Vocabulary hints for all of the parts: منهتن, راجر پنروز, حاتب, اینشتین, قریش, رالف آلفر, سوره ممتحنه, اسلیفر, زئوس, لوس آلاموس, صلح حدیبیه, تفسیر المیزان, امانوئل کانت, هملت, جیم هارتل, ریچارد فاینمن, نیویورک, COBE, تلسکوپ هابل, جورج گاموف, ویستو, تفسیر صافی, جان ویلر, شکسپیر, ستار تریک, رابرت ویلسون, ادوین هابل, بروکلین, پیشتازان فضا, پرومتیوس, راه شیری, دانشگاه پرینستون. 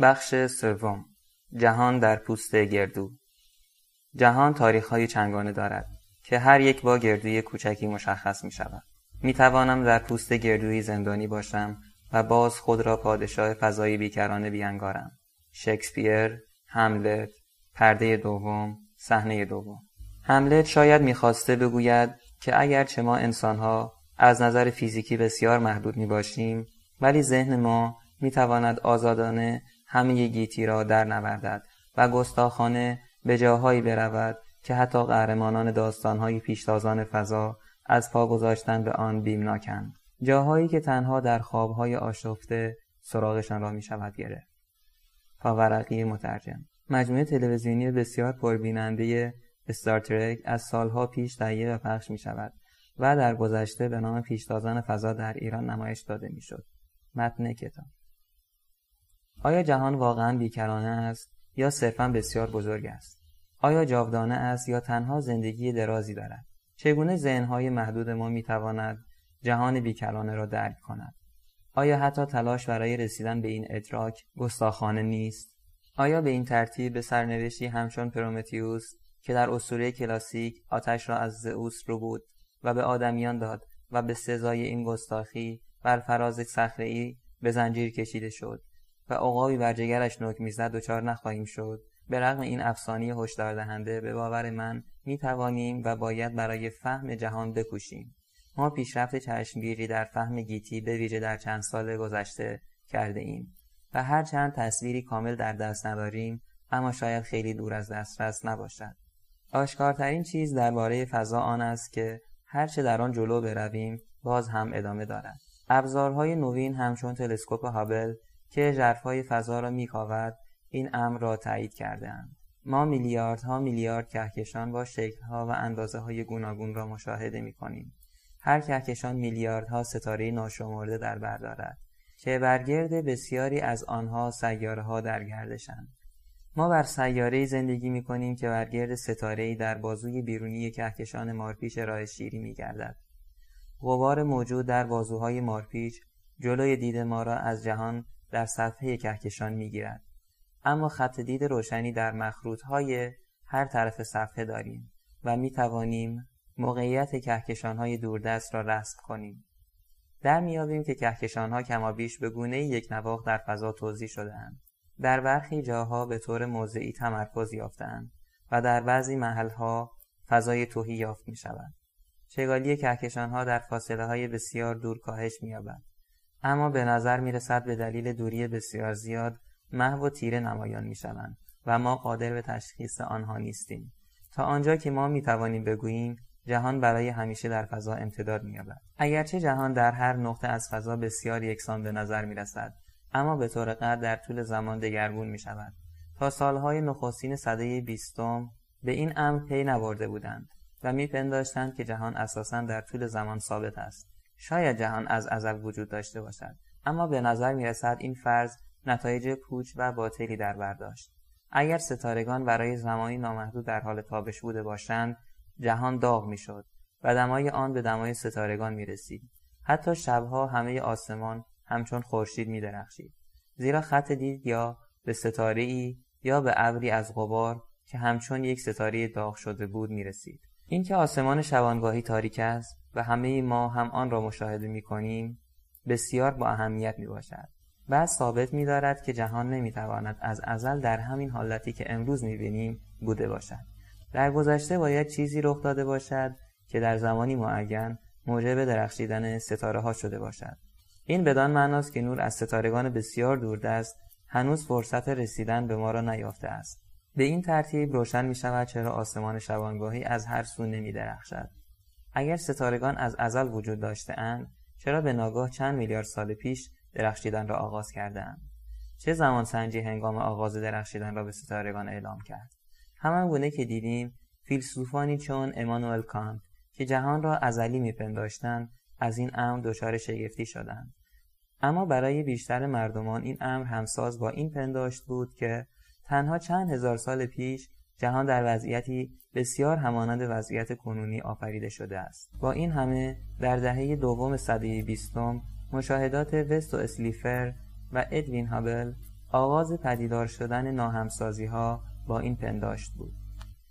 بخش سوم، جهان در پوست گردو. جهان تاریخ‌های چندگانه دارد که هر یک با گردوی کوچکی مشخص می‌شود. می‌توانم در پوست گردوی زندانی باشم و باز خود را پادشاه فضای بیکرانه بیانگارم. شکسپیر، هملت، پرده دوم، صحنه دوم. هملت شاید می‌خواسته بگوید که اگرچه ما انسان‌ها از نظر فیزیکی بسیار محدود می‌باشیم، ولی ذهن ما می‌تواند آزادانه همه گیتی را در نوردد و گستاخانه به جاهایی برود که حتی قهرمانان داستان‌های پیشتازان فضا از پا گذاشتن به آن بیمناکند. جاهایی که تنها در خواب‌های آشفته سراغشان را می‌شود گرفت. پاورقی مترجم. مجموعه تلویزیونی بسیار پربیننده ستار تریک از سالها پیش تهیه و پخش می‌شود و در گذشته به نام پیشتازان فضا در ایران نمایش داده می‌شد. متن کتاب. آیا جهان واقعاً بیکرانه است یا صرفاً بسیار بزرگ است؟ آیا جاودانه است یا تنها زندگی درازی دارد؟ چگونه ذهن‌های محدود ما می‌تواند جهان بیکرانه را درک کند؟ آیا حتی تلاش برای رسیدن به این ادراک گستاخانه نیست؟ آیا به این ترتیب به سرنوشتی همچون پرومتیوس که در اسطوره کلاسیک آتش را از زئوس رو بود و به آدمیان داد و به سزای این گستاخی بر فراز صخره‌ای به زنجیر کشیده شد و عقابی بر جگرش نوک می‌زد دچار نخواهیم شد؟ به رغم این افسانه هشدار دهنده، به باور من می‌توانیم و باید برای فهم جهان بکوشیم. ما پیشرفت چشمگیری در فهم گیتی به ویژه در چند سال گذشته کرده ایم و هر چند تصویری کامل در دست نداریم، اما شاید خیلی دور از دسترس نباشد. آشکارترین چیز درباره فضا آن است که هرچه در آن جلو برویم باز هم ادامه دارد. ابزارهای نوین همچون تلسکوپ هابل که ژرفای فضا را میکاود این امر را تایید کرده‌اند. ما میلیاردها میلیارد کهکشان با شکل‌ها و اندازه‌های گوناگون را مشاهده می‌کنیم. هر کهکشان میلیاردها ستاره ناشمرده در بر دارد که برگرد بسیاری از آنها سیاره‌ها در گردش‌اند. ما بر سیاره‌ای زندگی می‌کنیم که برگرد ستاره‌ای در بازوی بیرونی کهکشان مارپیچ راه شیری می‌گردد. غبار موجود در بازوهای مارپیچ جلوی دید ما را از جهان در سطح کهکشان می‌گیرد. اما خط دید روشنی در مخروط‌های هر طرف صفحه داریم و می‌توانیم موقعیت کهکشان‌های دوردست را رسم کنیم. در می‌یابیم که کهکشان‌ها کمابیش به گونه‌ای یک نواخت در فضا توزیع شده‌اند. در برخی جاها به طور موضعی تمرکز یافته‌اند و در بعضی محل‌ها فضای تهی یافت می‌شود. چگالی کهکشان‌ها در فاصله‌های بسیار دور کاهش می‌یابد، اما به نظر می‌رسد به دلیل دوری بسیار زیاد محو و تیره نمایان می‌شوند و ما قادر به تشخیص آنها نیستیم. تا آنجا که ما می‌توانیم بگوییم جهان برای همیشه در فضا امتداد می‌یابد. اگرچه جهان در هر نقطه از فضا بسیار یکسان به نظر می‌رسد، اما به طور قطع در طول زمان دگرگون می‌شود. تا سال‌های نخستین سده 20 به این امر پی نبرده بودند و می‌پنداشتند که جهان اساساً در طول زمان ثابت است. شاید جهان از ازل وجود داشته باشد، اما به نظر می‌رسد این فرض نتایج پوچ و باطلی در بر داشت. اگر ستارگان برای زمانی نامحدود در حال تابش بوده باشند، جهان داغ می‌شد و دمای آن به دمای ستارگان می‌رسید. حتی شب‌ها همه آسمان همچون خورشید می‌درخشید، زیرا خط دید یا به ستاره‌ای یا به ابری از غبار که همچون یک ستاره داغ شده بود می‌رسید. اینکه آسمان شبانگاهی تاریک است و همه ما هم آن را مشاهده می‌کنیم، بسیار با اهمیت می‌باشد. بعد ثابت می‌دارد که جهان نمی‌تواند از ازل در همین حالتی که امروز می‌بینیم بوده باشد. در گذشته باید چیزی رخ داده باشد که در زمانی معین موجب درخشیدن ستاره‌ها شده باشد. این بدان معناست که نور از ستارگان بسیار دوردست هنوز فرصت رسیدن به ما را نیافته است. به این ترتیب روشن می‌شود چرا آسمان شبانگاهی از هر سو نمی‌درخشد. اگر ستارگان از ازل وجود داشته‌اند، چرا به ناگاه چند میلیارد سال پیش درخشیدن را آغاز کرده‌اند؟ چه زمان سنجی هنگام آغاز درخشیدن را به ستارگان اعلام کرد؟ همانگونه که دیدیم، فیلسوفانی چون امانوئل کانت که جهان را ازلی می‌پنداشتند، از این امر دچار شگفتی شدند. اما برای بیشتر مردمان این امر همساز با این پنداشت بود که تنها چند هزار سال پیش جهان در وضعیتی بسیار همانند وضعیت کنونی آفریده شده است. با این همه در دهه دوم سده 20 مشاهدات ویستو اسلیفر و ادوین هابل آغاز پدیدار شدن ناهمسازی‌ها با این پنداشت بود.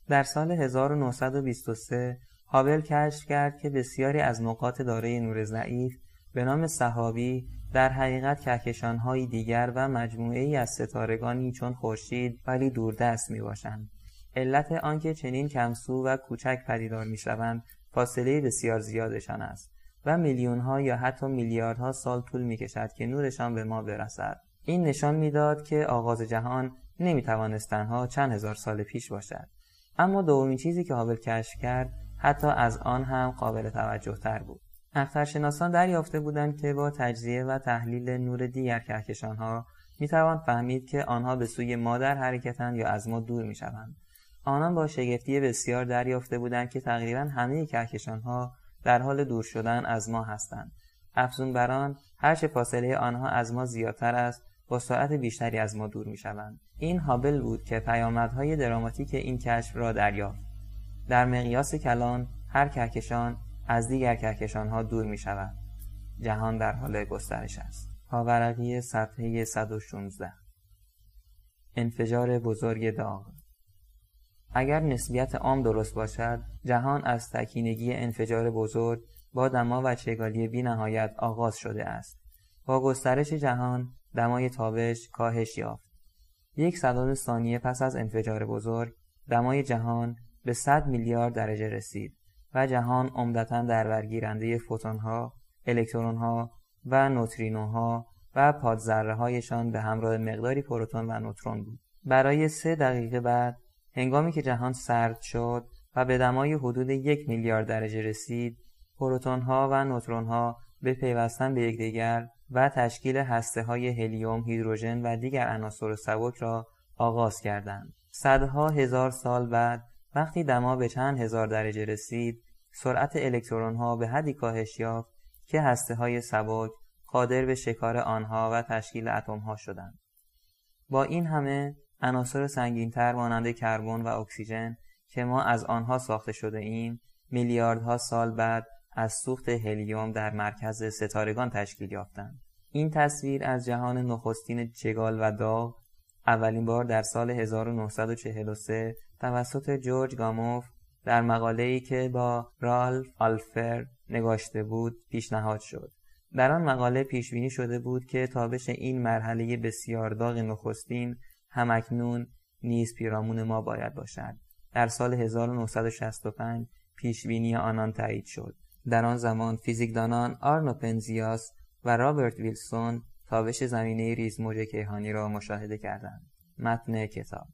در سال 1923 هابل کشف کرد که بسیاری از نقاط دارای نور ضعیف به نام سحابی در حقیقت کهکشان‌های دیگر و مجموعه‌ای از ستارگانی چون خورشید ولی دوردست می‌باشند. علت آنکه چنین کمسو و کوچک پدیدار می‌شوند فاصله بسیار زیادشان است و میلیون‌ها یا حتی میلیاردها سال طول می‌کشد که نورشان به ما برسد. این نشان می‌داد که آغاز جهان نمی‌توانست تنها چند هزار سال پیش باشد. اما دومین چیزی که هابل کشف کرد حتی از آن هم قابل توجه‌تر بود. اخترشناسان دریافته بودند که با تجزیه و تحلیل نور دیگر کهکشان‌ها می‌توان فهمید که آنها به سوی ما در حرکتند یا از ما دور می‌شوند. آنان با شگفتی بسیار دریافته بودند که تقریباً همه کهکشان‌ها در حال دور شدن از ما هستند. افزون بر آن، هرچه فاصله آنها از ما زیادتر است، با سرعت بیشتری از ما دور می‌شوند. این هابل بود که پیامدهای دراماتیک این کشف را دریافت. در مقیاس کلان، هر کهکشان از دیگر کهکشان‌ها دور می‌شود. جهان در حال گسترش است. پاورقی صفحه 116. انفجار بزرگ داغ. اگر نسبیت عام درست باشد، جهان از تکینگی انفجار بزرگ با دما و چگالی بی نهایت آغاز شده است. با گسترش جهان، دمای تابش کاهش یافت. 0.01 ثانیه پس از انفجار بزرگ، دمای جهان به 100 میلیارد درجه رسید و جهان عمدتاً در برگیرنده فوتون‌ها، الکترون‌ها و نوترینوها و پادذره‌هایشان به همراه مقداری پروتون و نوترون بود. برای 3 دقیقه بعد، هنگامی که جهان سرد شد و به دمای حدود 1 میلیارد درجه رسید، پروتون‌ها و نوترون‌ها به پیوستن به یکدیگر و تشکیل هسته‌های هلیوم، هیدروژن و دیگر عناصر سبک را آغاز کردند. صدها هزار سال بعد، وقتی دما به چند هزار درجه رسید، سرعت الکترون‌ها به حدی کاهش یافت که هسته‌های سبک قادر به شکار آنها و تشکیل اتم‌ها شدند. با این همه، عناصر سنگین‌تر مانند کربن و اکسیژن که ما از آنها ساخته شده ایم، میلیاردها سال بعد از سوخت هلیوم در مرکز ستارگان تشکیل یافتند. این تصویر از جهان نخستین چگال و داغ اولین بار در سال 1943 توسط جورج گاموف در مقاله‌ای که با رالف آلفر نگاشته بود پیشنهاد شد. در آن مقاله پیشبینی شده بود که تابش این مرحله بسیار داغ نخستین همکنون نیز پیرامون ما باید باشد. در سال 1965 پیشبینی آنان تایید شد. در آن زمان فیزیکدانان آرنو پنزیاس و رابرت ویلسون تابش زمینه ریزموج کیهانی را مشاهده کردند. متن کتاب: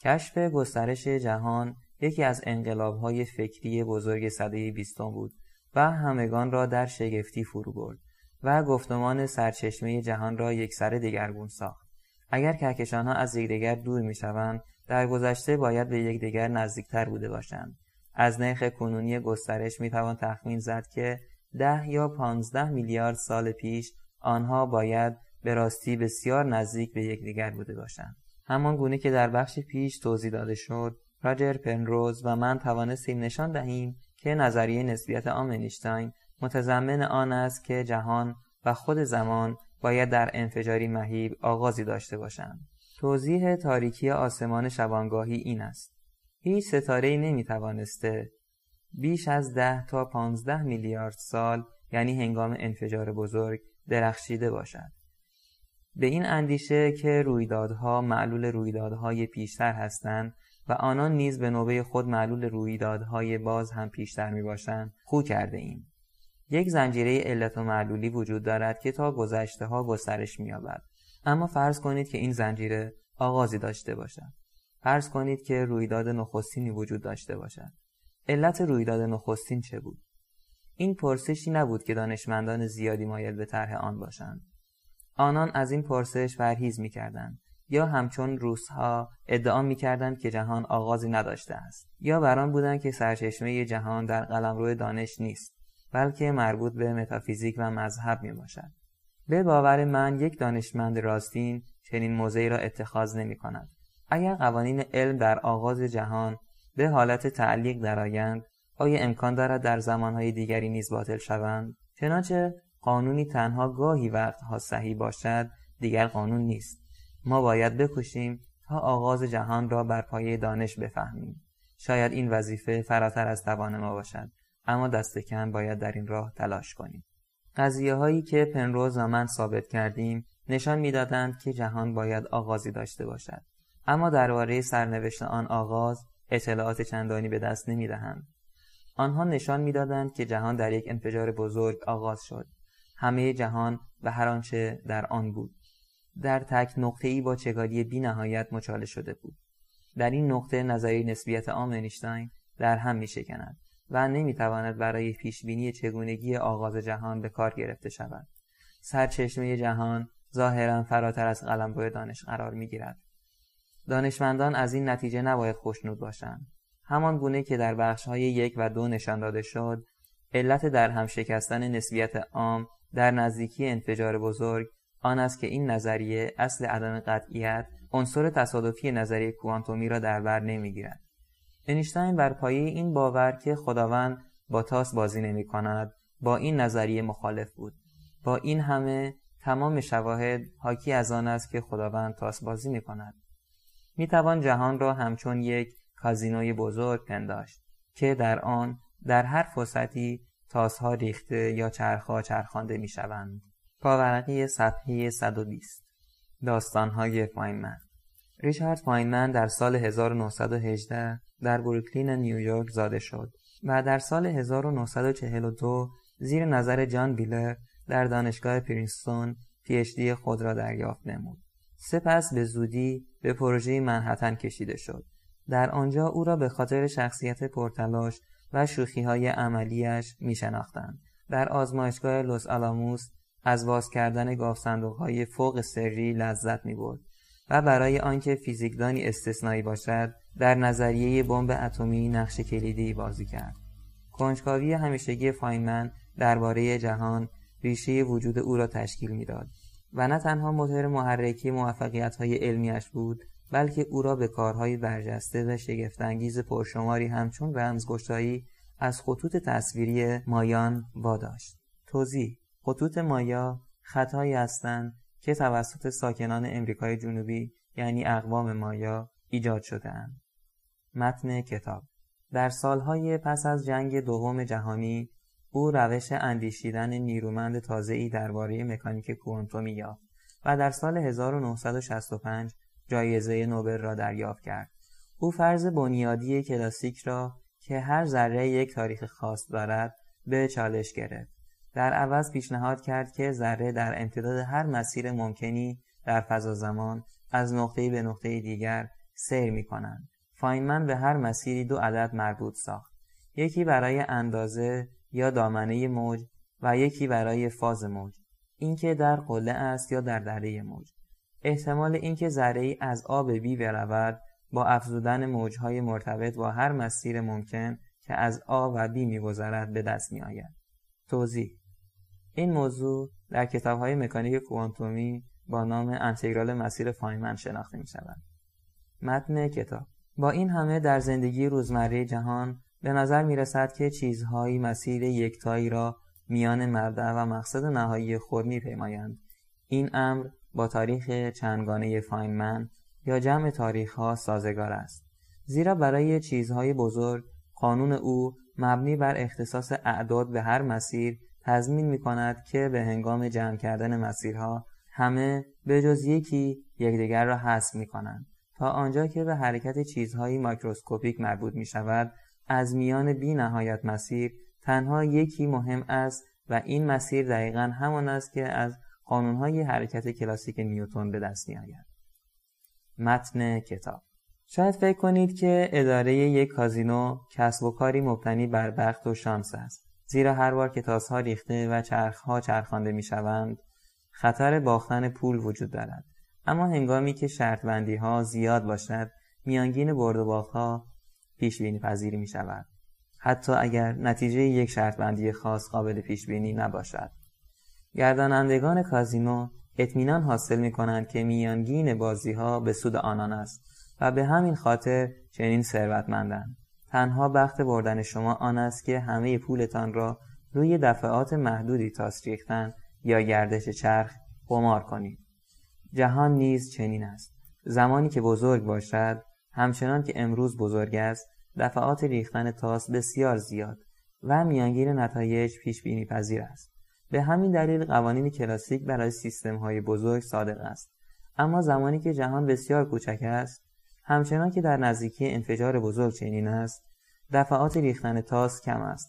کشف گسترش جهان یکی از انقلاب‌های فکری بزرگ سده 20 بود و همگان را در شگفتی فرو برد و گفتمان سرچشمه جهان را یکسره دگرگون ساخت. اگر کهکشان‌ها از یکدیگر دور می‌شوند، در گذشته باید به یکدیگر نزدیک‌تر بوده باشند. از نرخ کنونی گسترش می‌توان تخمین زد که 10 یا 15 میلیارد سال پیش آنها باید به راستی بسیار نزدیک به یکدیگر بوده باشند. همان گونه که در بخش پیش توضیح داده شد، راجر پنروز و من توانستیم نشان دهیم که نظریه نسبیت عام اینشتین متضمن آن است که جهان و خود زمان باید در انفجاری مهیب آغازی داشته باشند. توضیح تاریکی آسمان شبانگاهی این است: هیچ ستاره‌ای نمی‌توانسته بیش از 10 تا 15 میلیارد سال، یعنی هنگام انفجار بزرگ، درخشیده باشد. به این اندیشه که رویدادها معلول رویدادهای پیشتر هستند و آنان نیز به نوبه خود معلول رویدادهای باز هم پیشتر می‌باشند، خو کرده ایم. یک زنجیره علت و معلولی وجود دارد که تا گذشته‌ها گسترش می‌یابد. اما فرض کنید که این زنجیره آغازی داشته باشد. فرض کنید که رویداد نخستینی وجود داشته باشد. علت رویداد نخستین چه بود؟ این پرسشی نبود که دانشمندان زیادی مایل به طرح آن باشند. آنان از این پرسش پرهیز می‌کردند، یا همچون روس‌ها ادعا می‌کردند که جهان آغازی نداشته است، یا بر آن بودند که سرچشمه جهان در قلمرو دانش نیست، بلکه مربوط به متافیزیک و مذهب میباشد. به باور من یک دانشمند راستین چنین موضعی را اتخاذ نمی‌کند. اگر قوانین علم در آغاز جهان به حالت تعلیق درآیند، آیا امکان دارد در زمانهای دیگری نیز باطل شوند؟ چنانچه قانونی تنها گاهی وقتها صحیح باشد، دیگر قانون نیست. ما باید بکوشیم تا آغاز جهان را بر پایه دانش بفهمیم. شاید این وظیفه فراتر از توان ما باشد، اما دست کم باید در این راه تلاش کنیم. قضیه هایی که پنروز و من ثابت کردیم نشان می‌دادند که جهان باید آغازی داشته باشد، اما درباره سرنوشت آن آغاز اطلاعات چندانی به دست نمی‌دهند. آنها نشان می‌دادند که جهان در یک انفجار بزرگ آغاز شد، همه جهان و هر آنچه در آن بود در تک نقطه‌ای با چگالی بی‌نهایت مچاله شده بود. در این نقطه نظریه نسبیت عام اینشتین در هم می‌شکند و نمی‌تواند برای پیشبینی چگونگی آغاز جهان به کار گرفته شود. سرچشمه جهان ظاهراً فراتر از قلمرو دانش قرار می‌گیرد. دانشمندان از این نتیجه نباید خوشنود باشند. همان گونه که در بخش‌های 1 و 2 نشان داده شد، علت در هم شکستن نسبیت عام در نزدیکی انفجار بزرگ آن است که این نظریه اصل عدم قطعیت عنصر تصادفی نظریه کوانتومی را در بر نمی‌گیرد. اینشتین بر پایه این باور که خداوند با تاس بازی نمی‌کند، با این نظریه مخالف بود. با این همه تمام شواهد حاکی از آن است که خداوند تاس بازی می‌کند. می‌توان جهان را همچون یک کازینوی بزرگ پنداشت که در آن در هر فرصتی تاس‌ها ریخته یا چرخ‌ها چرخانده می‌شوند. پاورقی صفحه 120. داستان‌های فاینمن. ریچارد فاینمن در سال 1918 در بروکلین نیویورک زاده شد و در سال 1942 زیر نظر جان ویلر در دانشگاه پرینستون PhD خود را دریافت نمود. سپس به زودی به پروژه منهتن کشیده شد. در آنجا او را به خاطر شخصیت پرتلاش و شوخی‌های عملیش می‌شناختند. در آزمایشگاه لوس آلاموس از باز کردن گاوصندوق‌های فوق سری لذت می‌برد و برای آنکه فیزیکدانی استثنایی باشد، در نظریه بمب اتمی نقش کلیدی بازی کرد. کنجکاوی همیشگی فاینمن درباره جهان ریشه وجود او را تشکیل می‌داد و نه تنها موتور محرکی موفقیت‌های علمی‌اش بود، بلکه او را به کارهای برجسته و شگفت‌انگیز پرشماری همچون رمزگشایی از خطوط تصویری مایان واداشت. توضیح: خطوط مایا خطایی هستند که توسط ساکنان امریکای جنوبی یعنی اقوام مایا ایجاد شده‌اند. متن کتاب: در سالهای پس از جنگ دوم جهانی او روش اندیشیدن نیرومند تازه‌ای درباره مکانیک کوانتومی یافت و در سال 1965 جایزه نوبل را دریافت کرد. او فرض بنیادی کلاسیک را که هر ذره یک تاریخ خاص دارد به چالش گرفت. در عوض پیشنهاد کرد که ذره در امتداد هر مسیر ممکنی در فضا زمان از نقطه‌ای به نقطه دیگر سیر می‌کنند. فاینمن به هر مسیری 2 عدد مربوط ساخت. یکی برای اندازه یا دامنه موج و یکی برای فاز موج، اینکه در قله است یا در دره موج. احتمال اینکه ذره‌ای از A به B برود با افزودن موج‌های مرتبط با هر مسیر ممکن که از A و B می‌گذرد به دست می‌آید. توضیح: این موضوع در کتاب‌های مکانیک کوانتومی با نام انتگرال مسیر فاینمن شناخته می‌شود. متن کتاب: با این همه در زندگی روزمره جهان به نظر می‌رسد که چیزهایی مسیر یکتایی را میان مبدأ و مقصد نهایی خود می‌پیمایند. این امر با تاریخ چندگانه فاینمن یا جمع تاریخ‌ها سازگار است، زیرا برای چیزهای بزرگ قانون او مبنی بر اختصاص اعداد به هر مسیر تضمین می‌کند که به هنگام جمع کردن مسیرها همه به جز یکی یکدیگر را حذف می‌کنند تا آنجا که به حرکت چیزهای ماکروسکوپیک مربوط می‌شود. از میان بی نهایت مسیر تنها یکی مهم است و این مسیر دقیقاً همان است که از قانون‌های حرکت کلاسیک نیوتن به دست می‌آید. متن کتاب: شاید فکر کنید که اداره یک کازینو کسب و کاری مبتنی بر بخت و شانس است، زیرا هر بار که تاس‌ها ریخته و چرخ‌ها چرخانده می‌شوند، خطر باختن پول وجود دارد. اما هنگامی که شرط‌بندی‌ها زیاد باشد، میانگین برد و باخت‌ها پیشبینی پذیر می شود، حتی اگر نتیجه یک شرطبندی خاص قابل پیشبینی نباشد. گردانندگان کازینو اطمینان حاصل می کنند که میانگین بازی ها به سود آنان است و به همین خاطر چنین ثروتمندند. تنها بخت بردن شما آن است که همه پولتان را روی دفعات محدودی تاس ریختن یا گردش چرخ قمار کنید. جهان نیز چنین است. زمانی که بزرگ باشد، همچنان که امروز بزرگ است، دفعات ریختن تاس بسیار زیاد و میانگیر نتایج پیش بینی پذیر است. به همین دلیل قوانین کلاسیک برای سیستم‌های بزرگ صادق است. اما زمانی که جهان بسیار کوچک است، همچنان که در نزدیکی انفجار بزرگ چنین است، دفعات ریختن تاس کم است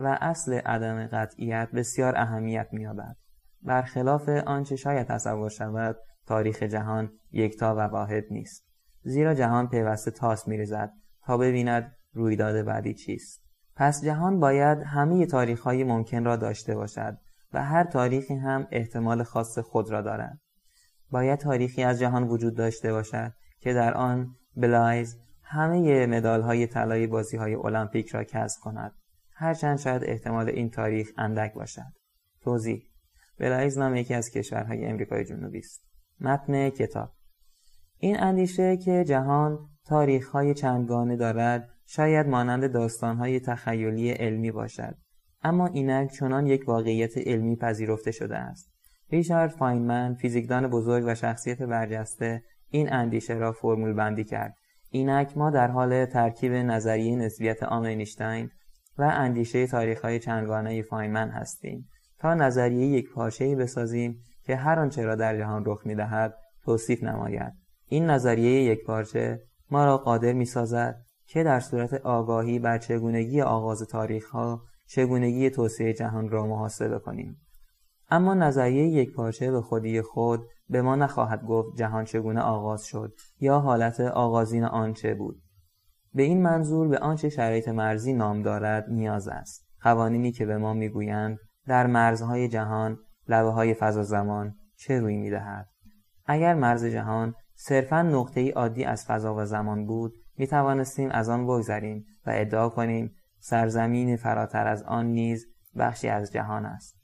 و اصل عدم قطعیت بسیار اهمیت می‌یابد. برخلاف آنچه شاید تصور شود، تاریخ جهان یکتا و واحد نیست. زیرا جهان پیوسته تاس می‌ریزد تا ببیند رویداد بعدی چیست. پس جهان باید همه تاریخ‌های ممکن را داشته باشد و هر تاریخی هم احتمال خاص خود را دارد. باید تاریخی از جهان وجود داشته باشد که در آن بلایز همه مدال‌های طلایی بازی‌های المپیک را کسب کند. هرچند شاید احتمال این تاریخ اندک باشد. توضیح: بلایز نام یکی از کشورهای امریکای جنوبی است. متن کتاب: این اندیشه که جهان تاریخ‌های چندگانه دارد شاید مانند داستان‌های تخیلی علمی باشد، اما اینک چنان یک واقعیت علمی پذیرفته شده است. ریچارد فاینمن، فیزیکدان بزرگ و شخصیت برجسته، این اندیشه را فرمول بندی کرد. اینک ما در حال ترکیب نظریه نسبیت عام اینشتین و اندیشه تاریخ‌های چندگانه فاینمن هستیم تا نظریه یکپارچه‌ای بسازیم که هر آنچه را در جهان رخ می‌دهد توصیف نماید. این نظریه یکپارچه ما را قادر می‌سازد که در صورت آگاهی بر چگونگی آغاز تاریخ‌ها، چگونگی توسعه جهان را محاسبه کنیم. اما نظریه یکپارچه به خودی خود به ما نخواهد گفت جهان چگونه آغاز شد یا حالت آغازین آنچه بود. به این منظور به آنچه شرایط مرزی نام دارد نیاز است. قوانینی که به ما می‌گویند در مرزهای جهان، لبه‌های فضا زمان چه روی می‌دهد. اگر مرز جهان صرفاً نقطه‌ای عادی از فضا و زمان بود، می‌توانستیم از آن بگذریم و ادعا کنیم سرزمین فراتر از آن نیز بخشی از جهان است.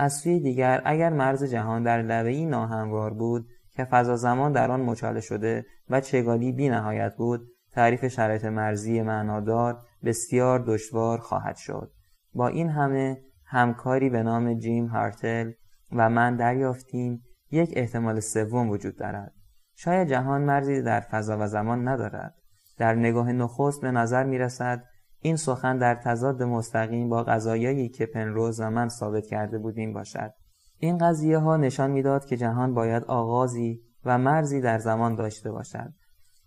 از سوی دیگر، اگر مرز جهان در لبه‌ای ناهموار بود که فضا زمان در آن مچاله شده و چگالی بی‌نهایت بود، تعریف شرایط مرزی معنادار بسیار دشوار خواهد شد. با این همه، همکاری به نام جیم هارتل و من دریافتیم یک احتمال سوم وجود دارد. شاید جهان مرزی در فضا و زمان ندارد. در نگاه نخست به نظر می رسد این سخن در تضاد مستقیم با قضایایی که پنروز و من ثابت کرده بودیم باشد. این قضیه ها نشان می داد که جهان باید آغازی و مرزی در زمان داشته باشد.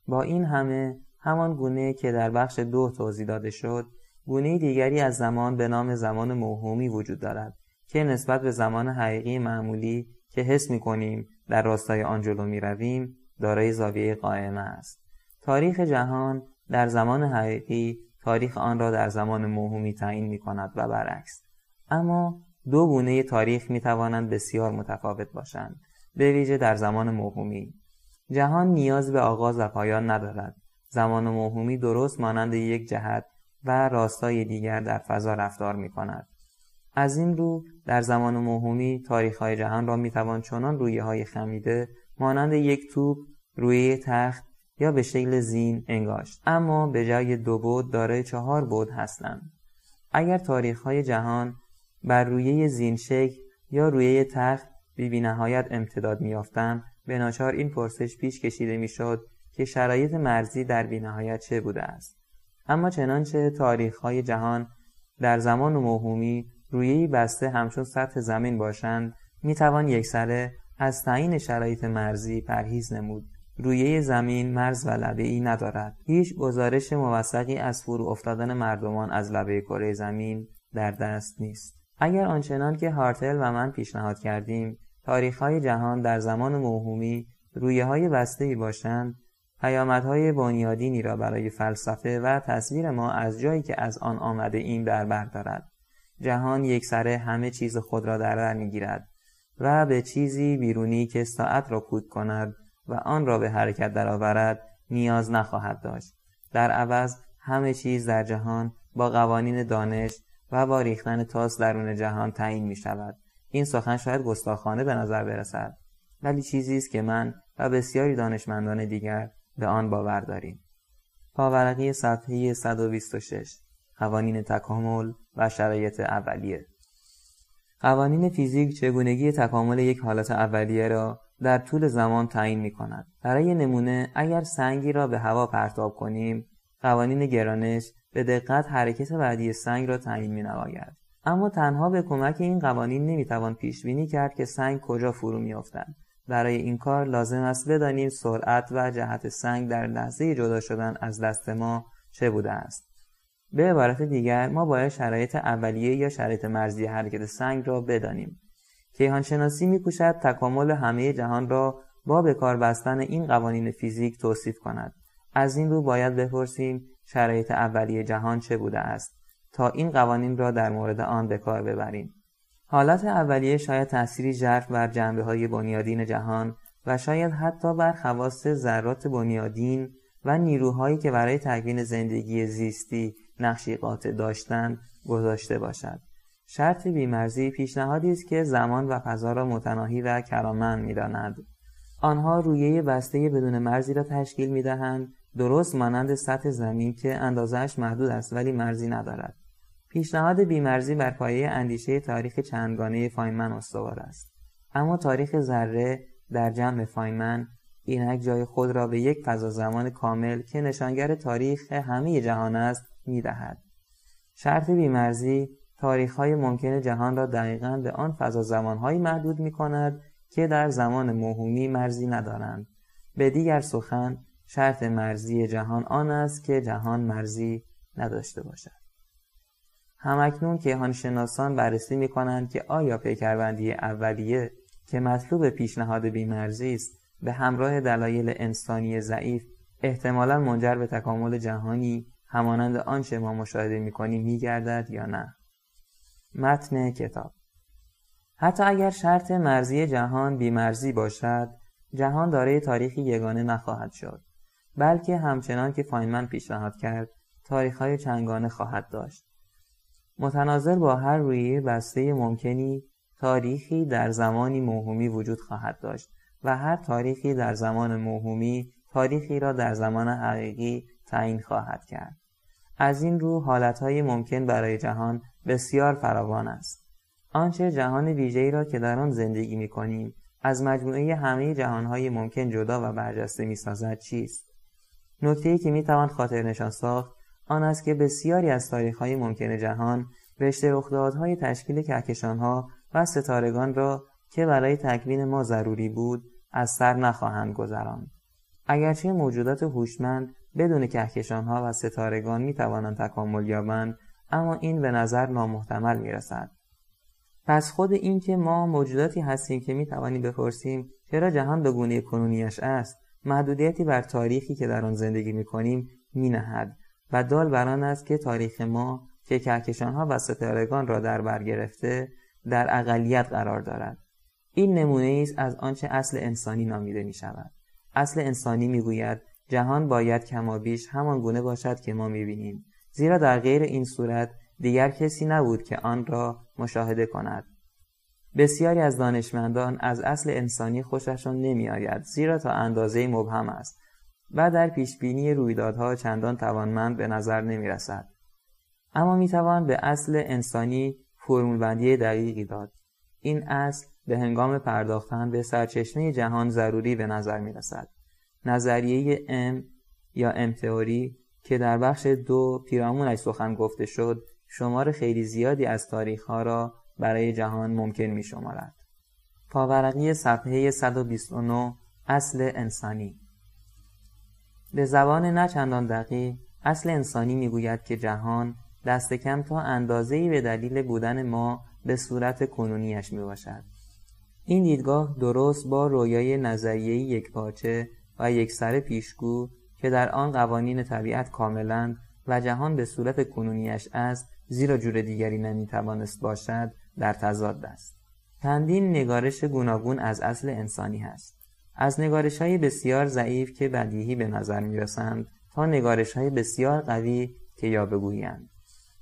با این همه، همان گونه که در بخش 2 توضیح داده شد، گونه دیگری از زمان به نام زمان موهومی وجود دارد که نسبت به زمان حقیقی معمولی که حس می کنیم در راستای آن جلو می رویم دارای زاویه قائمه است. تاریخ جهان در زمان حقیقی تاریخ آن را در زمان موهومی تعیین می کند و برعکس. اما دو گونه تاریخ می توانند بسیار متفاوت باشند، به ویژه در زمان موهومی. جهان نیاز به آغاز و پایان ندارد. زمان موهومی درست مانند یک جهت و راستای دیگر در فضا رفتار می کند. از این رو در زمان موهومی تاریخ‌های جهان را می توان چنان رویه‌های خمیده مانند یک توپ، رویه تخت یا به شکل زین انگاشت، اما به جای 2 بعد دارای 4 بعد هستند. اگر تاریخ‌های جهان بر رویه زین شکل یا رویه تخت بی‌نهایت امتداد می‌یافتند، به ناچار این پرسش پیش کشیده می‌شد که شرایط مرزی در بی‌نهایت چه بوده است. اما چنانچه تاریخ‌های جهان در زمان موهومی رویه‌ای بسته همچون سطح زمین باشند، می‌توان یکسره از تعیین شرایط مرزی پرهیز نمود. رویه زمین مرز و لبه‌ای ندارد. هیچ گزارش موثقی از فرو افتادن مردمان از لبه کره زمین در دست نیست. اگر آنچنان که هارتل و من پیشنهاد کردیم، تاریخ‌های جهان در زمان موهومی رویه‌های بسته‌ای باشند، پیامدهای بنیادینی را برای فلسفه و تصویر ما از جایی که از آن آمده این در بر دارد. جهان یکسره همه چیز خود را در بر می‌گیرد و به چیزی بیرونی که ساعت را کود کند و آن را به حرکت درآورد نیاز نخواهد داشت. در عوض همه چیز در جهان با قوانین دانش و با ریختن تاس درون جهان تعیین می‌شود. این سخن شاید گستاخانه به نظر برسد، ولی چیزی است که من و بسیاری دانشمندان دیگر به آن باور داریم. پاورقی صفحه 126. قوانین تکامل و شرایط اولیه. قوانین فیزیک چگونگی تکامل یک حالت اولیه را در طول زمان تعیین می‌کند. برای نمونه اگر سنگی را به هوا پرتاب کنیم، قوانین گرانش به دقت حرکت بعدی سنگ را تعیین می‌نماید. اما تنها به کمک این قوانین نمی‌توان پیش‌بینی کرد که سنگ کجا فرو می‌افتد. برای این کار لازم است بدانیم سرعت و جهت سنگ در لحظه جدا شدن از دست ما چه بوده است. به عبارت دیگر ما باید شرایط اولیه یا شرایط مرزی حرکت سنگ را بدانیم. کیهانشناسی می‌کوشد تکامل همه جهان را با به کار بستن این قوانین فیزیک توصیف کند. از این رو باید بپرسیم شرایط اولیه جهان چه بوده است تا این قوانین را در مورد آن به کار ببریم. حالت اولیه شاید تأثیری ژرف بر جنبه‌های بنیادین جهان و شاید حتی بر خواص ذرات بنیادین و نیروهایی که برای تکوین زندگی زیستی نقشی قاطع داشتند گذاشته باشد. شرط بیمرزی پیشنهادی است که زمان و فضا را متناهی و کلامن می‌داند. آنها رویه بسته بدون مرزی را تشکیل می‌دهند، درست مانند سطح زمین که اندازه‌اش محدود است ولی مرزی ندارد. پیشنهاد بیمرزی بر پایه اندیشه تاریخ چندگانه فاینمن استوار است. اما تاریخ ذره در جمع فاینمن اینک جای خود را به یک فضا زمان کامل که نشانگر تاریخ همه جهان است می‌دهد. شرط بیمرزی تاریخ‌های ممکن جهان را دقیقاً به آن فضا زمان‌هایی محدود می‌کند که در زمان موهومی مرزی ندارند. به دیگر سخن، شرط مرزی جهان آن است که جهان مرزی نداشته باشد. همکنون کیهانشناسان بررسی می‌کنند که آیا پیکربندی اولیه که مطلوب پیشنهاد بیمرزی است به همراه دلایل انسانی ضعیف احتمالاً منجر به تکامل جهانی همانند آنچه ما مشاهده می‌کنیم می‌گردد یا نه. متن کتاب. حتی اگر شرط مرزی جهان بیمرزی باشد، جهان دارای تاریخی یگانه نخواهد شد، بلکه همچنان که فاینمن پیشنهاد کرد تاریخ‌های چندگانه خواهد داشت. متناظر با هر رویه بسته ممکنی تاریخی در زمانی موهومی وجود خواهد داشت و هر تاریخی در زمان موهومی تاریخی را در زمان حقیقی تعیین خواهد کرد. از این رو حالت‌های ممکن برای جهان بسیار فراوان است. آنچه جهان ویژه‌ای را که در آن زندگی می‌کنیم از مجموعه همه جهان‌های ممکن جدا و برجسته می‌سازد چیست؟ نکته‌ای که می‌توان خاطرنشان ساخت آن است که بسیاری از تاریخ‌های ممکن جهان رشته رخدادهای تشکیل کهکشان‌ها و ستارگان را که برای تکوین ما ضروری بود از سر نخواهند گذراند. اگرچه موجودات هوشمند بدون کهکشان‌ها و ستارگان می‌توانند تکامل یابند، اما این به نظر نامحتمل می‌رسد. پس خود این که ما موجوداتی هستیم که می‌توانیم بپرسیم چرا جهان به گونه کنونیش است، محدودیتی بر تاریخی که در آن زندگی می‌کنیم می‌نهد و دال بر آن است که تاریخ ما که کهکشان‌ها و ستارگان را در بر گرفته در اقلیت قرار دارد. این نمونه‌ای است از آنچه اصل انسانی نامیده می‌شود. اصل انسانی می‌گوید جهان باید کمابیش همان گونه باشد که ما می‌بینیم، زیرا در غیر این صورت دیگر کسی نبود که آن را مشاهده کند. بسیاری از دانشمندان از اصل انسانی خوششان نمی‌آید، زیرا تا اندازه مبهم است و در پیشبینی رویدادها چندان توانمند به نظر نمی‌رسد. اما می‌توان به اصل انسانی فرمول‌بندی دقیقی داد. این اصل به هنگام پرداختن به سرچشمه جهان ضروری به نظر می‌رسد. نظریه ام یا ام تئوری که در بخش 2 پیرامونش سخن گفته شد، شمار خیلی زیادی از تاریخ‌ها را برای جهان ممکن می‌شمارد. پاورقی صفحه 129 اصل انسانی. به زبان نه چندان دقیق، اصل انسانی می‌گوید که جهان دست کم تا اندازه‌ای به دلیل بودن ما به صورت کنونیش می‌باشد. این دیدگاه درست با رویای نظریه یکپارچه و یکسره پیشگو که در آن قوانین طبیعت کاملاً و جهان به صورت کنونیش است، زیرا جور دیگری نمی‌توانست باشد، در تضاد است. چندین نگارش گوناگون از اصل انسانی هست. از نگارش‌های بسیار ضعیف که بدیهی به نظر می‌رسند تا نگارش‌های بسیار قوی که یا بگویند.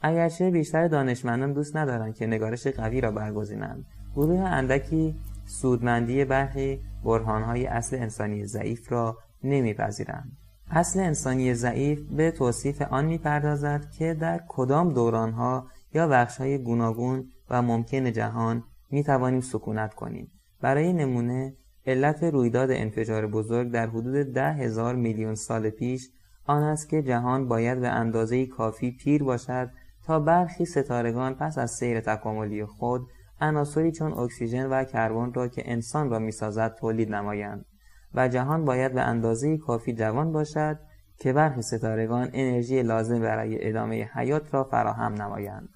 اگرچه بیشتر دانشمندان دوست ندارند که نگارش قوی را برگزینند، گروه اندکی سودمندی برخی برهان‌های اصل انسانی ضعیف را نمی‌پذیرند. اصل انسانی ضعیف به توصیف آن می‌پردازد که در کدام دوران‌ها یا بخش‌های گوناگون و ممکن جهان می‌توانیم سکونت کنیم. برای نمونه علت رویداد انفجار بزرگ در حدود 10,000 میلیون سال پیش آن است که جهان باید به اندازه‌ای کافی پیر باشد تا برخی ستارگان پس از سیر تکاملی خود عناصری چون اکسیژن و کربن را که انسان را می‌سازد تولید نمایند و جهان باید به اندازه‌ای کافی جوان باشد که برخی ستارگان انرژی لازم برای ادامه حیات را فراهم نمایند.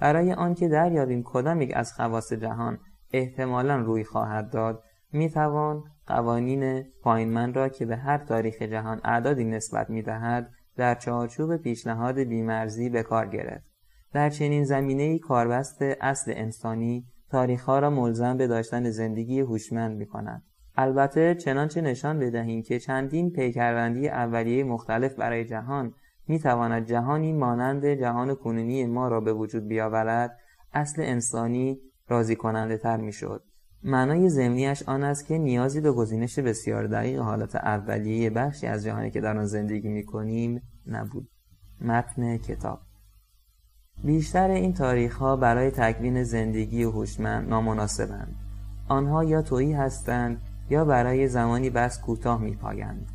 برای آنکه دریابیم کدام یک از خواص جهان احتمالاً روی خواهد داد، میتوان قوانین فاینمن را که به هر تاریخ جهان اعدادی نسبت میدهد در چارچوب پیشنهاد بیمرزی به کار گرفت. در چنین زمینه‌ای کاربست اصل انسانی تاریخ‌ها را ملزم به داشتن زندگی هوشمند می‌کند. البته چنانچه نشان بدهیم که چندین پیکروندی اولیه مختلف برای جهان میتواند جهانی مانند جهان کنونی ما را به وجود بیاورد، اصل انسانی راضی کننده تر میشد. معنای ضمنی‌اش آن است که نیازی به گزینش بسیار دقیق حالات اولیه بخشی از جهانی که در آن زندگی می‌کنیم نبود. متن کتاب. بیشتر این تاریخ‌ها برای تکوین زندگی هوشمند نامناسبند. آنها یا تویی هستند یا برای زمانی بس کوتاه می‌پایند.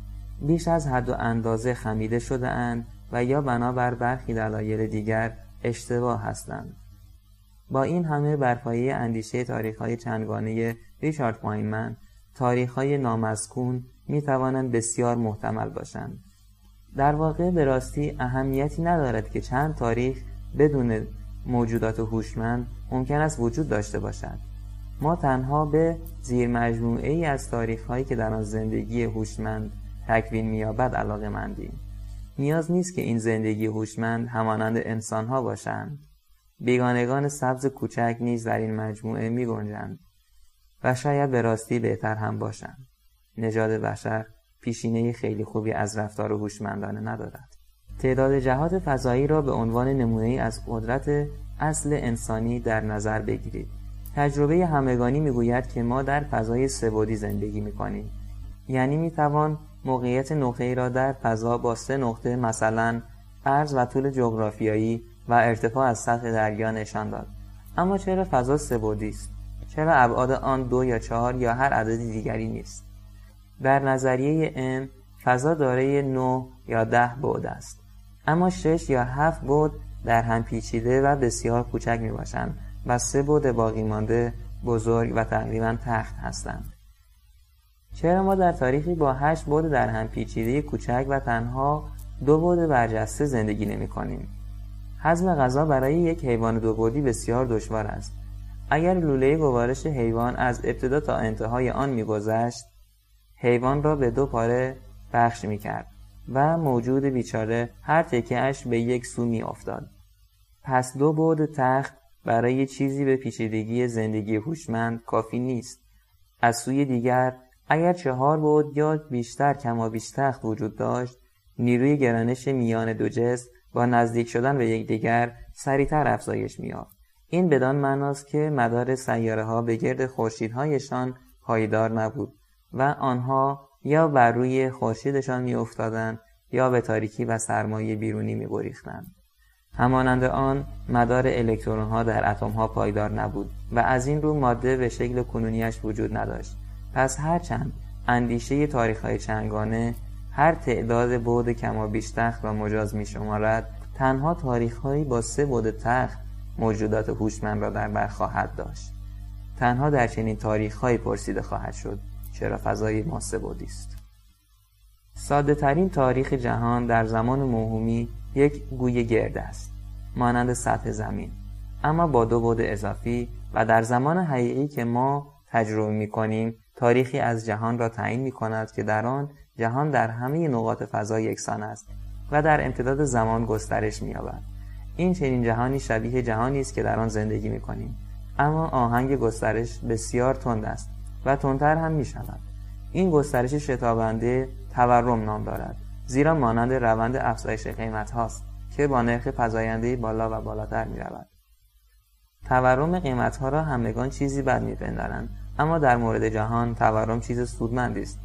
بیش از حد و اندازه خمیده شده‌اند و یا بنابر برخی دلایل دیگر اشتباه هستند. با این همه برپایه اندیشه تاریخ‌های چندگانه ریچارد فاینمن، تاریخ‌های نامسکون می‌توانند بسیار محتمل باشند. در واقع به راستی اهمیتی ندارد که چند تاریخ بدون موجودات هوشمند ممکن است وجود داشته باشد. ما تنها به زیر مجموعه‌ای از تاریخ‌هایی که در آن زندگی هوشمند تکوین می‌یابد علاقه‌مندیم. نیاز نیست که این زندگی هوشمند همانند انسان‌ها باشند. بیگانگان سبز کوچک نیز در این مجموعه می گنجند و شاید به راستی بهتر هم باشند. نژاد بشر پیشینه خیلی خوبی از رفتار هوشمندانه ندارد. تعداد جهات فضایی را به عنوان نمونه‌ای از قدرت اصل انسانی در نظر بگیرید. تجربه همگانی می‌گوید که ما در فضای سه‌بعدی زندگی می‌کنیم. یعنی می‌توان موقعیت نقطه‌ای را در فضا با 3 نقطه مثلا عرض و طول جغرافیایی و ارتفاع از سطح دریا نشان داد. اما چرا فضا سه‌بعدی است؟ چرا ابعاد آن 2 یا 4 یا هر عددی دیگری نیست؟ در نظریه ام فضا دارای 9 یا 10 بعد است. اما 6 یا 7 بعد در هم پیچیده و بسیار کوچک می باشند و 3 بعد باقی مانده بزرگ و تقریباً تخت هستند. چرا ما در تاریخی با 8 بعد در هم پیچیده کوچک و تنها 2 بعد برجسته زندگی نمی کنیم؟ هضم غذا برای یک حیوان 2 بعدی بسیار دشوار است. اگر لوله گوارش حیوان از ابتدا تا انتهای آن می‌گذشت، حیوان را به 2 پاره بخش می‌کرد و موجود بیچاره هر تکه‌اش به یک سو می‌افتاد. پس 2 بعد تخت برای چیزی به پیچیدگی زندگی هوشمند کافی نیست. از سوی دیگر، اگر 4 بعد یا بیشتر کمابیش تخت وجود داشت، نیروی گرانش میان دو جسم با نزدیک شدن به یکدیگر سریعتر افزایش می‌یافت. این بدان معناست که مدار سیاره‌ها به گرد خورشیدهایشان پایدار نبود و آنها یا بر روی خورشیدشان می‌افتادند یا به تاریکی و سرمایه بیرونی می‌گریختند. همانند آن مدار الکترون‌ها در اتم‌ها پایدار نبود و از این رو ماده به شکل کنونیش وجود نداشت. پس هرچند اندیشه تاریخ‌های چندگانه هر تعداد بعد کمابیش تخت را مجاز می شمارد، تنها تاریخ‌هایی با 3 بعد تخت موجودات هوشمند را در بر خواهد داشت. تنها در چنین تاریخ‌هایی پرسیده خواهد شد چرا فضای ما 3 بعدی است. ساده‌ترین تاریخ جهان در زمان موهومی یک گوی گرد است، مانند سطح زمین، اما با 2 بعد اضافی، و در زمان حقیقی که ما تجربه می‌کنیم تاریخی از جهان را تعیین می‌کند که در آن جهان در همه نقاط فضا یکسان است و در امتداد زمان گسترش می‌یابد. این چنین جهانی شبیه جهانی است که در آن زندگی می‌کنیم، اما آهنگ گسترش بسیار تند است و تندتر هم می‌شود. این گسترش شتابنده تورم نام دارد، زیرا مانند روند افزایش قیمت‌هاست که با نرخ فزاینده بالا و بالاتر می‌رود. تورم قیمت‌ها را همگان چیزی بد می‌پندارند، اما در مورد جهان تورم چیز سودمندی است.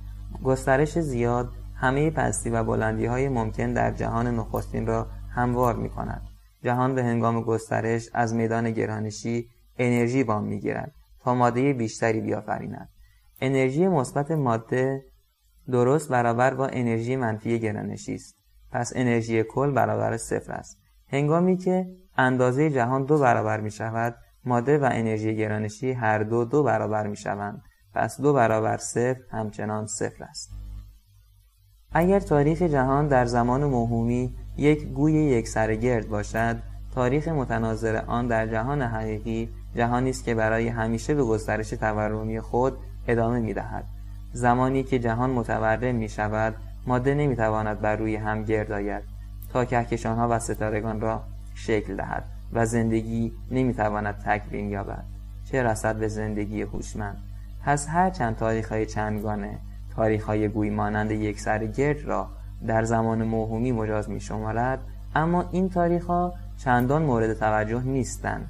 گسترش زیاد همه پستی و بلندی‌های ممکن در جهان نخستین را هموار می‌کند. جهان به هنگام گسترش از میدان گرانشی انرژی وام می‌گیرد تا ماده بیشتری بیافریند. انرژی مثبت ماده درست برابر با انرژی منفی گرانشی است. پس انرژی کل برابر صفر است. هنگامی که اندازه جهان 2 برابر می شود، ماده و انرژی گرانشی هر دو 2 برابر می شوند. پس 2 برابر صفر همچنان صفر است. اگر تاریخ جهان در زمان موهومی یک گوی یک سرگرد باشد، تاریخ متناظر آن در جهان حقیقی جهانی است که برای همیشه به گسترش تورمی خود ادامه می دهد. زمانی که جهان متورم می شود، ماده نمی تواند بر روی هم گرد آید تا کهکشانها و ستارگان را شکل دهد و زندگی نمی تواند تکوین یابد، چه رسد به زندگی هوشمند. پس هر چند تاریخ های چندگانه، تاریخ های گوی مانند یک سرگرد را در زمان موهومی مجاز می شمارد، اما این تاریخ ها چندان مورد توجه نیستند.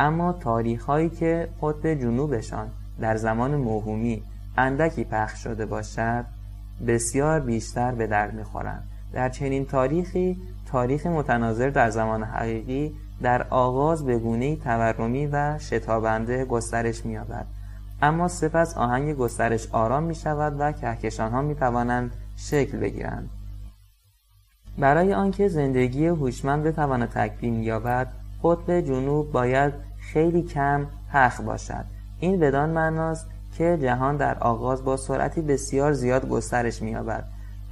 اما تاریخ هایی که قطب جنوبشان در زمان موهومی اندکی پخش شده باشد، بسیار بیشتر به درد می‌خورند. در چنین تاریخی، تاریخ متناظر در زمان حقیقی در آغاز به گونه‌ای تورمی و شتابنده گسترش می‌یابد، اما سپس آهنگ گسترش آرام می‌شود و کهکشان‌ها می‌توانند شکل بگیرند. برای آنکه زندگی هوشمند بتواند تکوین یابد، قطب جنوب باید خیلی کم حق باشد. این بدان معناست که جهان در آغاز با سرعتی بسیار زیاد گسترش می‌یابد.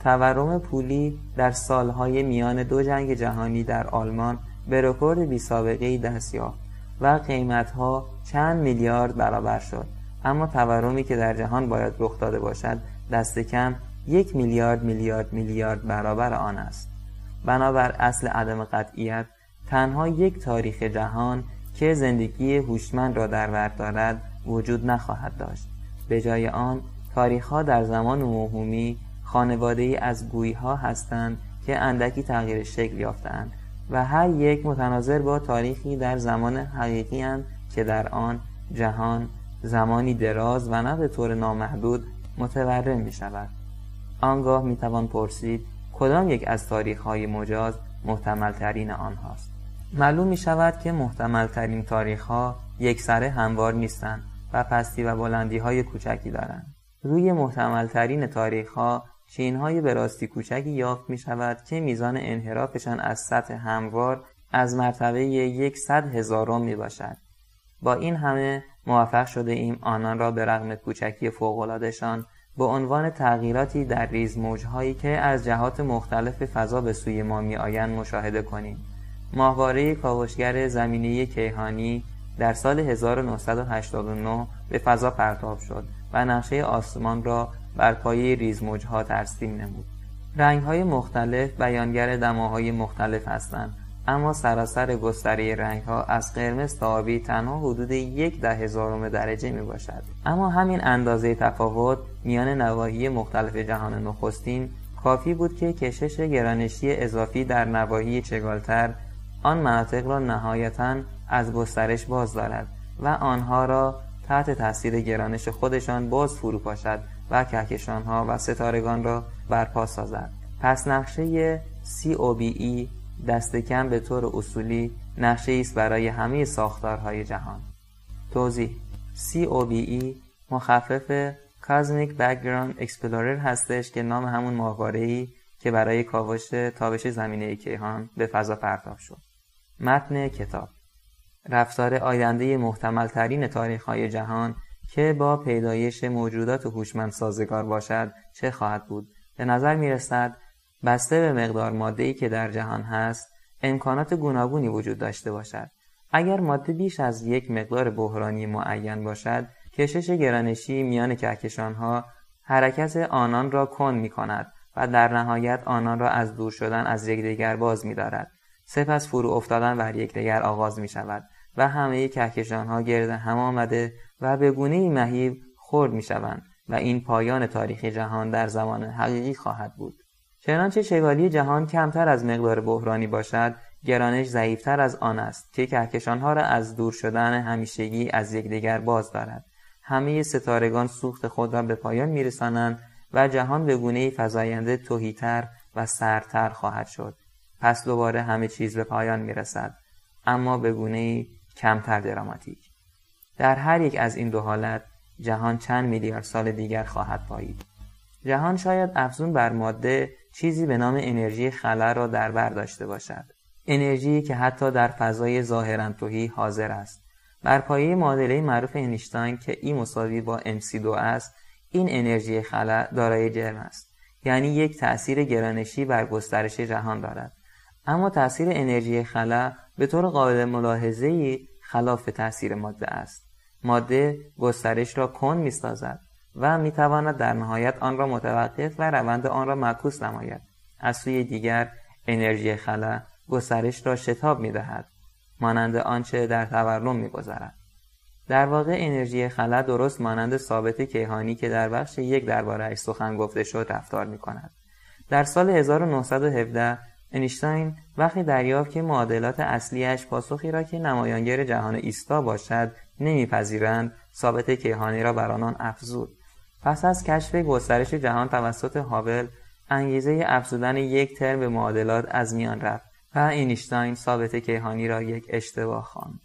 تورم پولی در سالهای میان 2 جنگ جهانی در آلمان به رکورد بی‌سابقه‌ای دست یافت و قیمت‌ها چند میلیارد برابر شد. اما تورمی که در جهان باید رخ داده باشد، دست کم 1 میلیارد برابر آن است. بنابر اصل عدم قطعیت، تنها یک تاریخ جهان که زندگی هوشمند را در بر دارد وجود نخواهد داشت. به جای آن، تاریخ‌ها در زمان موهومی خانواده‌ای از گوی‌ها هستند که اندکی تغییر شکل یافته‌اند و هر یک متناظر با تاریخی در زمان حقیقی اند که در آن جهان زمانی دراز و نه به طور نامحدود متورم می‌شود. آنگاه می‌توان پرسید کدام یک از تاریخ‌های مجاز محتمل‌ترین آنهاست. معلوم می‌شود که محتمل‌ترین تاریخ‌ها یکسره هموار نیستند و پستی و بلندی‌های کوچکی دارند. روی محتمل‌ترین تاریخ‌ها چین‌های به راستی کوچکی یافت می‌شود که میزان انحرافشان از سطح هموار از مرتبه 1/100,000 میباشد. با این همه موفق شده ایم آنان را به رغم کوچکی فوق‌العاده‌شان به عنوان تغییراتی در ریزموج‌هایی که از جهات مختلف فضا به سوی ما می‌آیند مشاهده کنیم. ماهواره کاوشگر زمینه کیهانی در سال 1989 به فضا پرتاب شد و نقشه آسمان را بر پایه ریزموج‌ها ترسیم نمود. رنگ‌های مختلف بیانگر دماهای مختلف هستند، اما سراسر گستره رنگ‌ها از قرمز تا آبی تنها حدود 0.1 درجه میباشد. اما همین اندازه تفاوت میان نواحی مختلف جهان نخستین کافی بود که کشش گرانشی اضافی در نواحی چگالتر آن مناطق را نهایتاً از گسترش باز دارد و آنها را تحت تاثیر گرانش خودشان باز فروپاشد و کهکشان‌ها و ستارگان را برپا سازد. پس نقشه COBE دست کم به طور اصولی نقشه‌ای است برای همه ساختارهای جهان. توضیح: COBE مخفف Cosmic Background Explorer هستش که نام همون ماهواره‌ای که برای کاوش تابش زمینه کیهان به فضا پرتاب شد. متن کتاب: رفتار آینده محتمل‌ترین تاریخ‌های جهان که با پیدایش موجودات هوشمند سازگار باشد چه خواهد بود؟ به نظر می‌رسد بسته به مقدار ماده‌ای که در جهان هست، امکانات گوناگونی وجود داشته باشد. اگر ماده بیش از یک مقدار بحرانی معین باشد، کشش گرانشی میان کهکشان‌ها حرکت آنان را کند می‌کند و در نهایت آنان را از دور شدن از یکدیگر باز می‌دارد. سپس فرو افتادن بر یکدیگر آغاز می شود و همه کهکشان‌ها گرد هم آمده و به گونه‌ای مهیب خرد می شوند و این پایان تاریخ جهان در زمان حقیقی خواهد بود. چنانچه شگالی جهان کمتر از مقدار بحرانی باشد، گرانش ضعیفتر از آن است که کهکشان‌ها را از دور شدن همیشگی از یکدیگر باز دارد. همه ستارگان سوخت خود را به پایان می‌رسانند و جهان به گونه‌ای فزاینده تهی‌تر و سردتر خواهد شد. پس دوباره همه چیز به پایان میرسد، اما به گونه‌ای کمتر دراماتیک. در هر یک از این دو حالت جهان چند میلیارد سال دیگر خواهد پایید. جهان شاید افزون بر ماده چیزی به نام انرژی خلا را در بر داشته باشد. انرژی که حتی در فضای ظاهراً تهی حاضر است. بر پایه معادله معروف اینشتین که ای مساوی با MC2 است، این انرژی خلا دارای جرم است. یعنی یک تأثیر گرانشی بر گسترش جهان دارد. اما تأثیر انرژی خلا به طور قابل ملاحظه‌ای خلاف تأثیر ماده است. ماده گسترش را کند می‌سازد و می‌تواند در نهایت آن را متوقف و روند آن را معکوس نماید. از سوی دیگر انرژی خلا گسترش را شتاب می‌دهد، مانند آنچه در تورم می‌گذرد. در واقع انرژی خلا درست مانند ثابت کیهانی که در بخش یک درباره‌اش سخن گفته شد رفتار می‌کند. در سال 1917 اینشتین وقتی دریافت که معادلات اصلیش پاسخی را که نمایانگر جهان ایستا باشد نمیپذیرند، ثابت کیهانی را بر آنان افزود. پس از کشف گسترش جهان توسط هابل، انگیزه افزودن یک ترم به معادلات از میان رفت و اینشتین ثابت کیهانی را یک اشتباه خواند.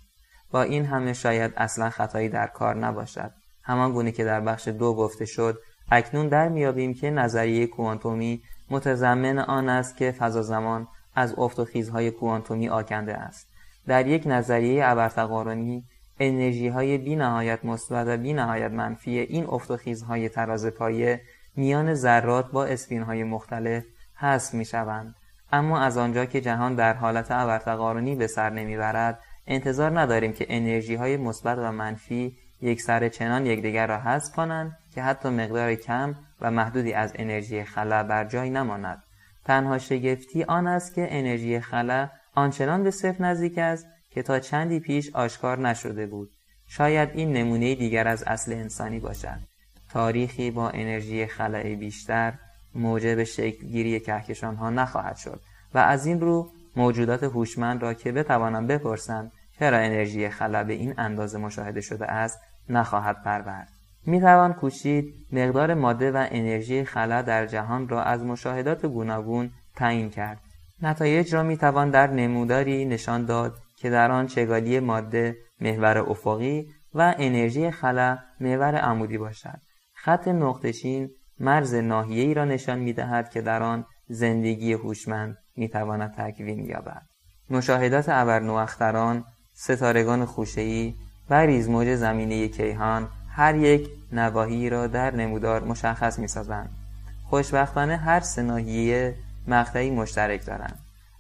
با این همه شاید اصلا خطایی در کار نباشد. همان گونه که در بخش دو گفته شد، اکنون در میابیم که نظریه کوانتومی متضمن آن است که فضا زمان از افت و خیزهای کوانتومی آکنده است. در یک نظریه ابرتقارنی، انرژی‌های بی‌نهایت مثبت و بی‌نهایت منفی این افت و خیزهای تراز پایه میان ذرات با اسپین‌های مختلف حذف می‌شوند. اما از آنجا که جهان در حالت ابرتقارنی به سر نمی‌برد، انتظار نداریم که انرژی‌های مثبت و منفی یکسره چنان یکدیگر را حذف کنند که حتی مقدار کم و محدودی از انرژی خلا بر جای نماند. تنها شگفتی آن است که انرژی خلا آنچنان به صفر نزدیک است که تا چندی پیش آشکار نشده بود. شاید این نمونه دیگر از اصل انسانی باشد. تاریخی با انرژی خلای بیشتر موجب شکلگیری کهکشان‌ها نخواهد شد و از این رو موجودات هوشمند را که بتوانند بپرسند چرا انرژی خلا به این اندازه مشاهده شده است نخواهد پرورد. میتوان کوشید مقدار ماده و انرژی خلا در جهان را از مشاهدات گوناگون تعیین کرد. نتایج را میتوان در نموداری نشان داد که در آن چگالی ماده محور افقی و انرژی خلا محور عمودی باشد. خط نقطه‌چین مرز ناحیه‌ای را نشان میدهد که در آن زندگی هوشمند میتواند تکوین یابد. مشاهدات ابرنواختران، ستارگان خوشه‌ای و ریزموج زمینه کیهان هر یک نواحی را در نمودار مشخص می‌سازند. خوشبختانه هر سه ناحیه مقطعی مشترک دارند.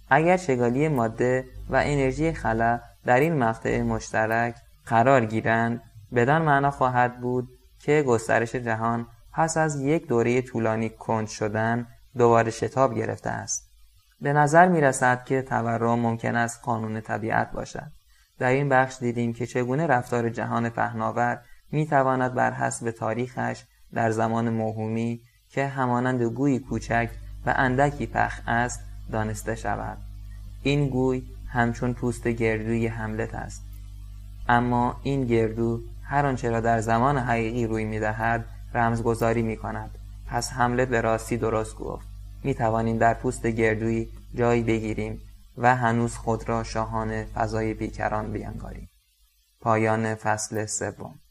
اگر چگالی ماده و انرژی خلا در این مقطع مشترک قرار گیرند، بدان معنا خواهد بود که گسترش جهان پس از یک دوره طولانی کند شدن دوباره شتاب گرفته است. به نظر می‌رسد که تورم ممکن است قانون طبیعت باشد. در این بخش دیدیم که چگونه رفتار جهان پهناور می‌تواند بر حسب تاریخش در زمان موهومی که همانند گویی کوچک و اندکی پخ است دانسته شود. این گوی همچون پوست گردوی هملت است، اما این گردو هر آنچه را در زمان حقیقی روی می‌دهد رمزگذاری می‌کند. پس هملت به راستی درست گفت. می‌توانیم در پوست گردوی جای بگیریم و هنوز خود را شاهان فضای بیکران بیانگاریم. پایان فصل 3.